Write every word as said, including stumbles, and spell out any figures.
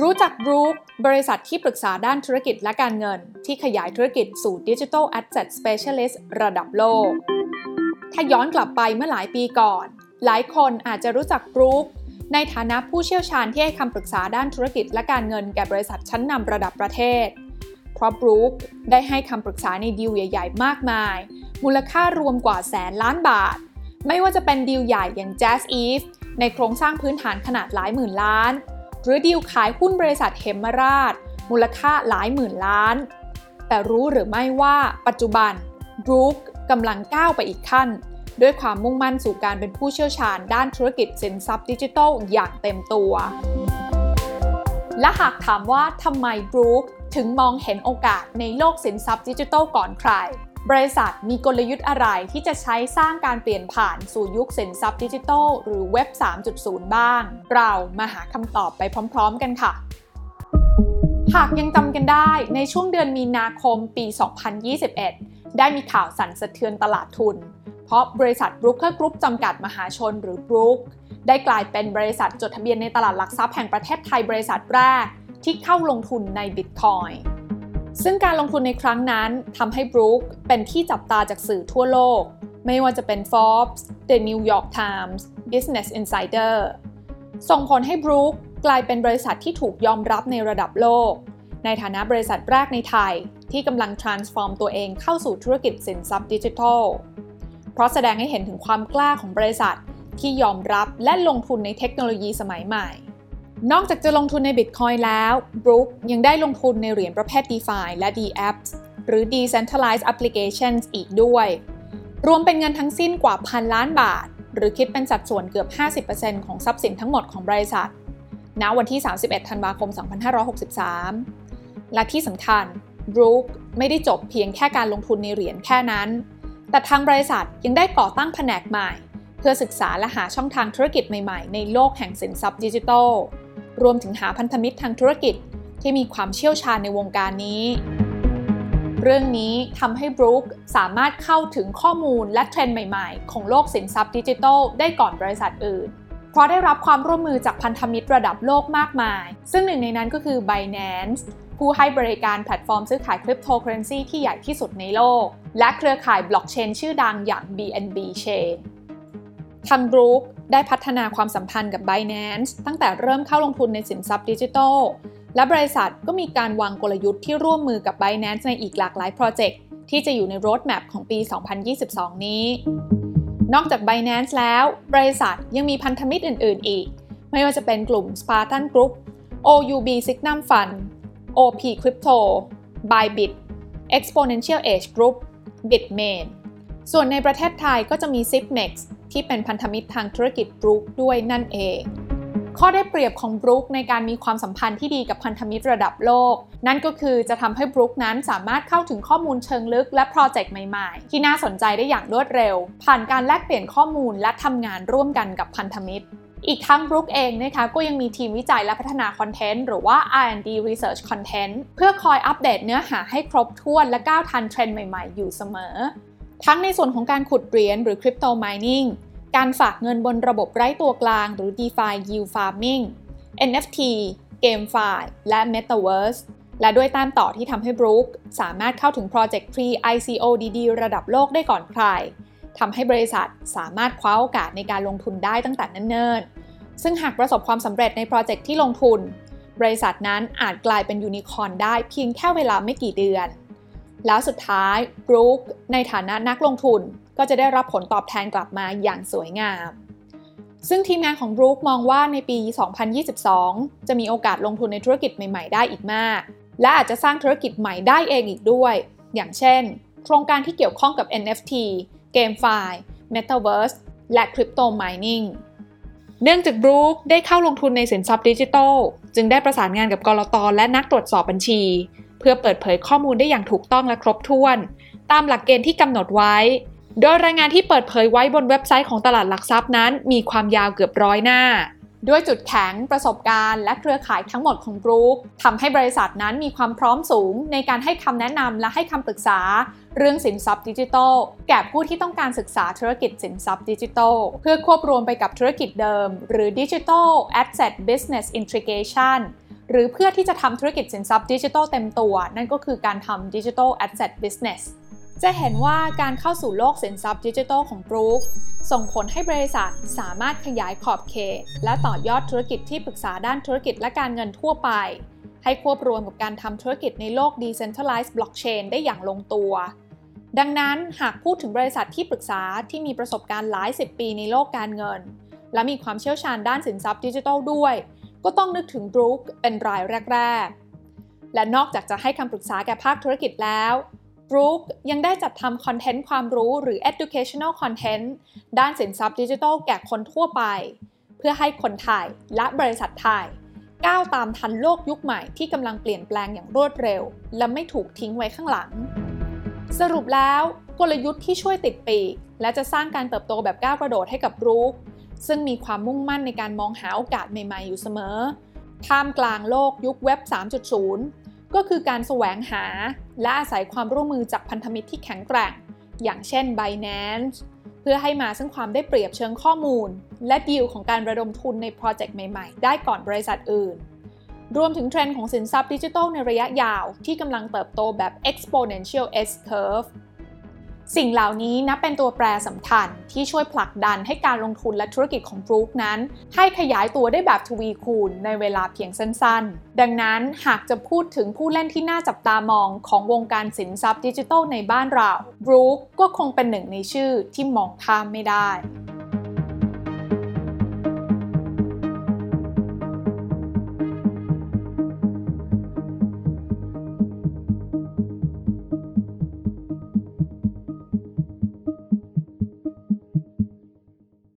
รู้จัก Brook บริษัทที่ปรึกษาด้านธุรกิจและการเงินที่ขยายธุรกิจสู่ Digital Asset Specialist ระดับโลกถ้าย้อนกลับไปเมื่อหลายปีก่อนหลายคนอาจจะรู้จัก Brook ในฐานะผู้เชี่ยวชาญที่ให้คำปรึกษาด้านธุรกิจและการเงินแก่บริษัทชั้นนำระดับประเทศเพราะ Brook ได้ให้คำปรึกษาในดีลใหญ่ๆมากมายมูลค่ารวมกว่าแสนล้านบาทไม่ว่าจะเป็นดีลใหญ่อย่าง Jazz Eve ในโครงสร้างพื้นฐานขนาดหลายหมื่นล้านหรือดีลขายหุ้นบริษัทเหมราชมูลค่าหลายหมื่นล้านแต่รู้หรือไม่ว่าปัจจุบัน Brook กำลังก้าวไปอีกขั้นด้วยความมุ่งมั่นสู่การเป็นผู้เชี่ยวชาญด้านธุรกิจสินทรัพย์ดิจิทัลอย่างเต็มตัวและหากถามว่าทำไม Brook ถึงมองเห็นโอกาสในโลกสินทรัพย์ดิจิทัลก่อนใครบริษัทมีกลยุทธ์อะไรที่จะใช้สร้างการเปลี่ยนผ่านสู่ยุคสินทรัพย์ดิจิทัลหรือเว็บ สามจุดศูนย์ บ้างเรามาหาคำตอบไปพร้อมๆกันค่ะหากยังจำกันได้ในช่วงเดือนมีนาคมปี สองพันยี่สิบเอ็ด ได้มีข่าวสั่นสะเทือนตลาดทุนเพราะบริษัท Broker Group จำกัดมหาชนหรือ Brook ได้กลายเป็นบริษัทจดทะเบียนในตลาดหลักทรัพย์แห่งประเทศไทยบริษัทแรกที่เข้าลงทุนใน Bitcoinซึ่งการลงทุนในครั้งนั้นทำให้ Brook เป็นที่จับตาจากสื่อทั่วโลกไม่ว่าจะเป็น Forbes, The New York Times, Business Insider ส่งผลให้ Brook กลายเป็นบริษัทที่ถูกยอมรับในระดับโลกในฐานะบริษัทแรกในไทยที่กำลัง transform ตัวเองเข้าสู่ธุรกิจสินทรัพย์ดิจิทัลเพราะแสดงให้เห็นถึงความกล้าของบริษัทที่ยอมรับและลงทุนในเทคโนโลยีสมัยใหม่นอกจากจะลงทุนใน Bitcoin แล้ว Brook ยังได้ลงทุนในเหรียญประเภท DeFi และ DApps หรือ Decentralized Applications อีกด้วยรวมเป็นเงินทั้งสิ้นกว่าพันล้านบาทหรือคิดเป็นสัดส่วนเกือบ ห้าสิบเปอร์เซ็นต์ ของทรัพย์สินทั้งหมดของบริษัทณวันที่สามสิบเอ็ดธันวาคมสองพันห้าร้อยหกสิบสามและที่สำคัญ Brook ไม่ได้จบเพียงแค่การลงทุนในเหรียญแค่นั้นแต่ทางบริษัทยังได้ก่อตั้งแผนกใหม่เพื่อศึกษาและหาช่องทางธุรกิจใหม่ๆในโลกแห่งสินทรัพย์ดิจิทัลรวมถึงหาพันธมิตรทางธุรกิจที่มีความเชี่ยวชาญในวงการนี้เรื่องนี้ทำให้ Brook สามารถเข้าถึงข้อมูลและเทรนด์ใหม่ๆของโลกสินทรัพย์ดิจิทัลได้ก่อนบริษัทอื่นเพราะได้รับความร่วมมือจากพันธมิตรระดับโลกมากมายซึ่งหนึ่งในนั้นก็คือ Binance ผู้ให้บริการแพลตฟอร์มซื้อขายคริปโตเคอเรนซีที่ใหญ่ที่สุดในโลกและเครือข่ายบล็อกเชนชื่อดังอย่าง บี เอ็น บี Chain ทาง Brookได้พัฒนาความสัมพันธ์กับ Binance ตั้งแต่เริ่มเข้าลงทุนในสินทรัพย์ดิจิทัลและบริษัทก็มีการวางกลยุทธ์ที่ร่วมมือกับ Binance ในอีกหลากหลายโปรเจกต์ที่จะอยู่ใน Road Map ของปี สองพันยี่สิบสอง นี้นอกจาก Binance แล้วบริษัทยังมีพันธมิตรอื่นๆอีกไม่ว่าจะเป็นกลุ่ม Spartan Group โอ ยู บี Signum Fund โอ พี Crypto Bybit Exponential Edge Group Bitmain ส่วนในประเทศไทยก็จะมี Sipmexที่เป็นพันธมิตรทางธุรกิจ Brook ด้วยนั่นเองข้อได้เปรียบของ Brook ในการมีความสัมพันธ์ที่ดีกับพันธมิตรระดับโลกนั่นก็คือจะทำให้ Brook นั้นสามารถเข้าถึงข้อมูลเชิงลึกและโปรเจกต์ใหม่ๆที่น่าสนใจได้อย่างรวดเร็วผ่านการแลกเปลี่ยนข้อมูลและทำงานร่วมกันกับพันธมิตรอีกทั้ง Brook เองนะคะก็ยังมีทีมวิจัยและพัฒนาคอนเทนต์หรือว่า อาร์ แอนด์ ดี Research Content เพื่อคอยอัปเดตเนื้อหาให้ครบถ้วนและก้าวทันเทรนด์ใหม่ๆอยู่เสมอทั้งในส่วนของการขุดเหรียญหรือ Crypto Mining การฝากเงินบนระบบไร้ตัวกลางหรือ DeFi Yield Farming เอ็น เอฟ ที GameFi และ Metaverse และด้วยต้านต่อที่ทำให้ Brook สามารถเข้าถึง Project Pre ไอ ซี โอ ดี ดี ระดับโลกได้ก่อนใครทำให้บริษัทสามารถคว้าโอกาสในการลงทุนได้ตั้งแต่เนิ่นๆซึ่งหากประสบความสำเร็จในโปรเจกต์ที่ลงทุนบริษัทนั้นอาจกลายเป็นยูนิคอร์นได้เพียงแค่เวลาไม่กี่เดือนแล้วสุดท้าย Brook ในฐานะนักลงทุนก็จะได้รับผลตอบแทนกลับมาอย่างสวยงามซึ่งทีมงานของ Brook มองว่าในปี สองพันยี่สิบสอง จะมีโอกาสลงทุนในธุรกิจใหม่ๆได้อีกมากและอาจจะสร้างธุรกิจใหม่ได้เองอีกด้วยอย่างเช่นโครงการที่เกี่ยวข้องกับ เอ็น เอฟ ที GameFi Metaverse และ Crypto Mining เนื่องจาก Brook ได้เข้าลงทุนในสินทรัพย์ดิจิทัลจึงได้ประสานงานกับกลต.และนักตรวจสอบบัญชีเพื่อเปิดเผยข้อมูลได้อย่างถูกต้องและครบถ้วนตามหลักเกณฑ์ที่กำหนดไว้โดยรายงานที่เปิดเผยไว้บนเว็บไซต์ของตลาดหลักทรัพย์นั้นมีความยาวเกือบร้อยหน้า ด้วยจุดแข็งประสบการณ์และเครือข่ายทั้งหมดของ Brook ทำให้บริษัทนั้นมีความพร้อมสูงในการให้คำแนะนำและให้คำปรึกษาเรื่องสินทรัพย์ดิจิทัลแก่ผู้ที่ต้องการศึกษาธุรกิจสินทรัพย์ดิจิทัลเพื่อควบรวมไปกับธุรกิจเดิมหรือ Digital Asset Business Integration หรือเพื่อที่จะทำธุรกิจสินทรัพย์ดิจิทัลเต็มตัวนั่นก็คือการทำ Digital Asset Businessจะเห็นว่าการเข้าสู่โลกสินทรัพย์ดิจิทัลของ Brook ส่งผลให้บริษัทสามารถขยายขอบเขตและต่อยอดธุรกิจที่ปรึกษาด้านธุรกิจและการเงินทั่วไปให้ควบรวมกับการทำธุรกิจในโลก Decentralized Blockchain ได้อย่างลงตัวดังนั้นหากพูดถึงบริษัทที่ปรึกษาที่มีประสบการณ์หลายสิบปีในโลกการเงินและมีความเชี่ยวชาญด้านสินทรัพย์ดิจิทัลด้วยก็ต้องนึกถึง Brook เป็นรายแรกๆและนอกจากจะให้คำปรึกษาแก่ภาคธุรกิจแล้วBrook ยังได้จัดทำคอนเทนต์ความรู้หรือ educational content ด้านสินทรัพย์ดิจิทัลแก่คนทั่วไปเพื่อให้คนไทยและบริษัทไทยก้าวตามทันโลกยุคใหม่ที่กำลังเปลี่ยนแปลงอย่างรวดเร็วและไม่ถูกทิ้งไว้ข้างหลังสรุปแล้วกลยุทธ์ที่ช่วยติดปีกและจะสร้างการเติบโตแบบก้าวกระโดดให้กับ Brook ซึ่งมีความมุ่งมั่นในการมองหาโอกาสใหม่ๆอยู่เสมอท่ามกลางโลกยุคเว็บ สามจุดศูนย์ก็คือการแสวงหาและอาศัยความร่วมมือจากพันธมิตรที่แข็งแกร่งอย่างเช่น Binance เพื่อให้มาซึ่งความได้เปรียบเชิงข้อมูลและดีลของการระดมทุนในโปรเจกต์ใหม่ๆได้ก่อนบริษัทอื่นรวมถึงเทรนด์ของสินทรัพย์ดิจิทัลในระยะยาวที่กำลังเติบโตแบบ Exponential Edge Curve สิ่งเหล่านี้นับเป็นตัวแปรสำคัญที่ช่วยผลักดันให้การลงทุนและธุรกิจของ Brook นั้นให้ขยายตัวได้แบบทวีคูณในเวลาเพียงสั้นๆดังนั้นหากจะพูดถึงผู้เล่นที่น่าจับตามองของวงการสินทรัพย์ดิจิทัลในบ้านเรา Brook ก็คงเป็นหนึ่งในชื่อที่มองข้ามไม่ได้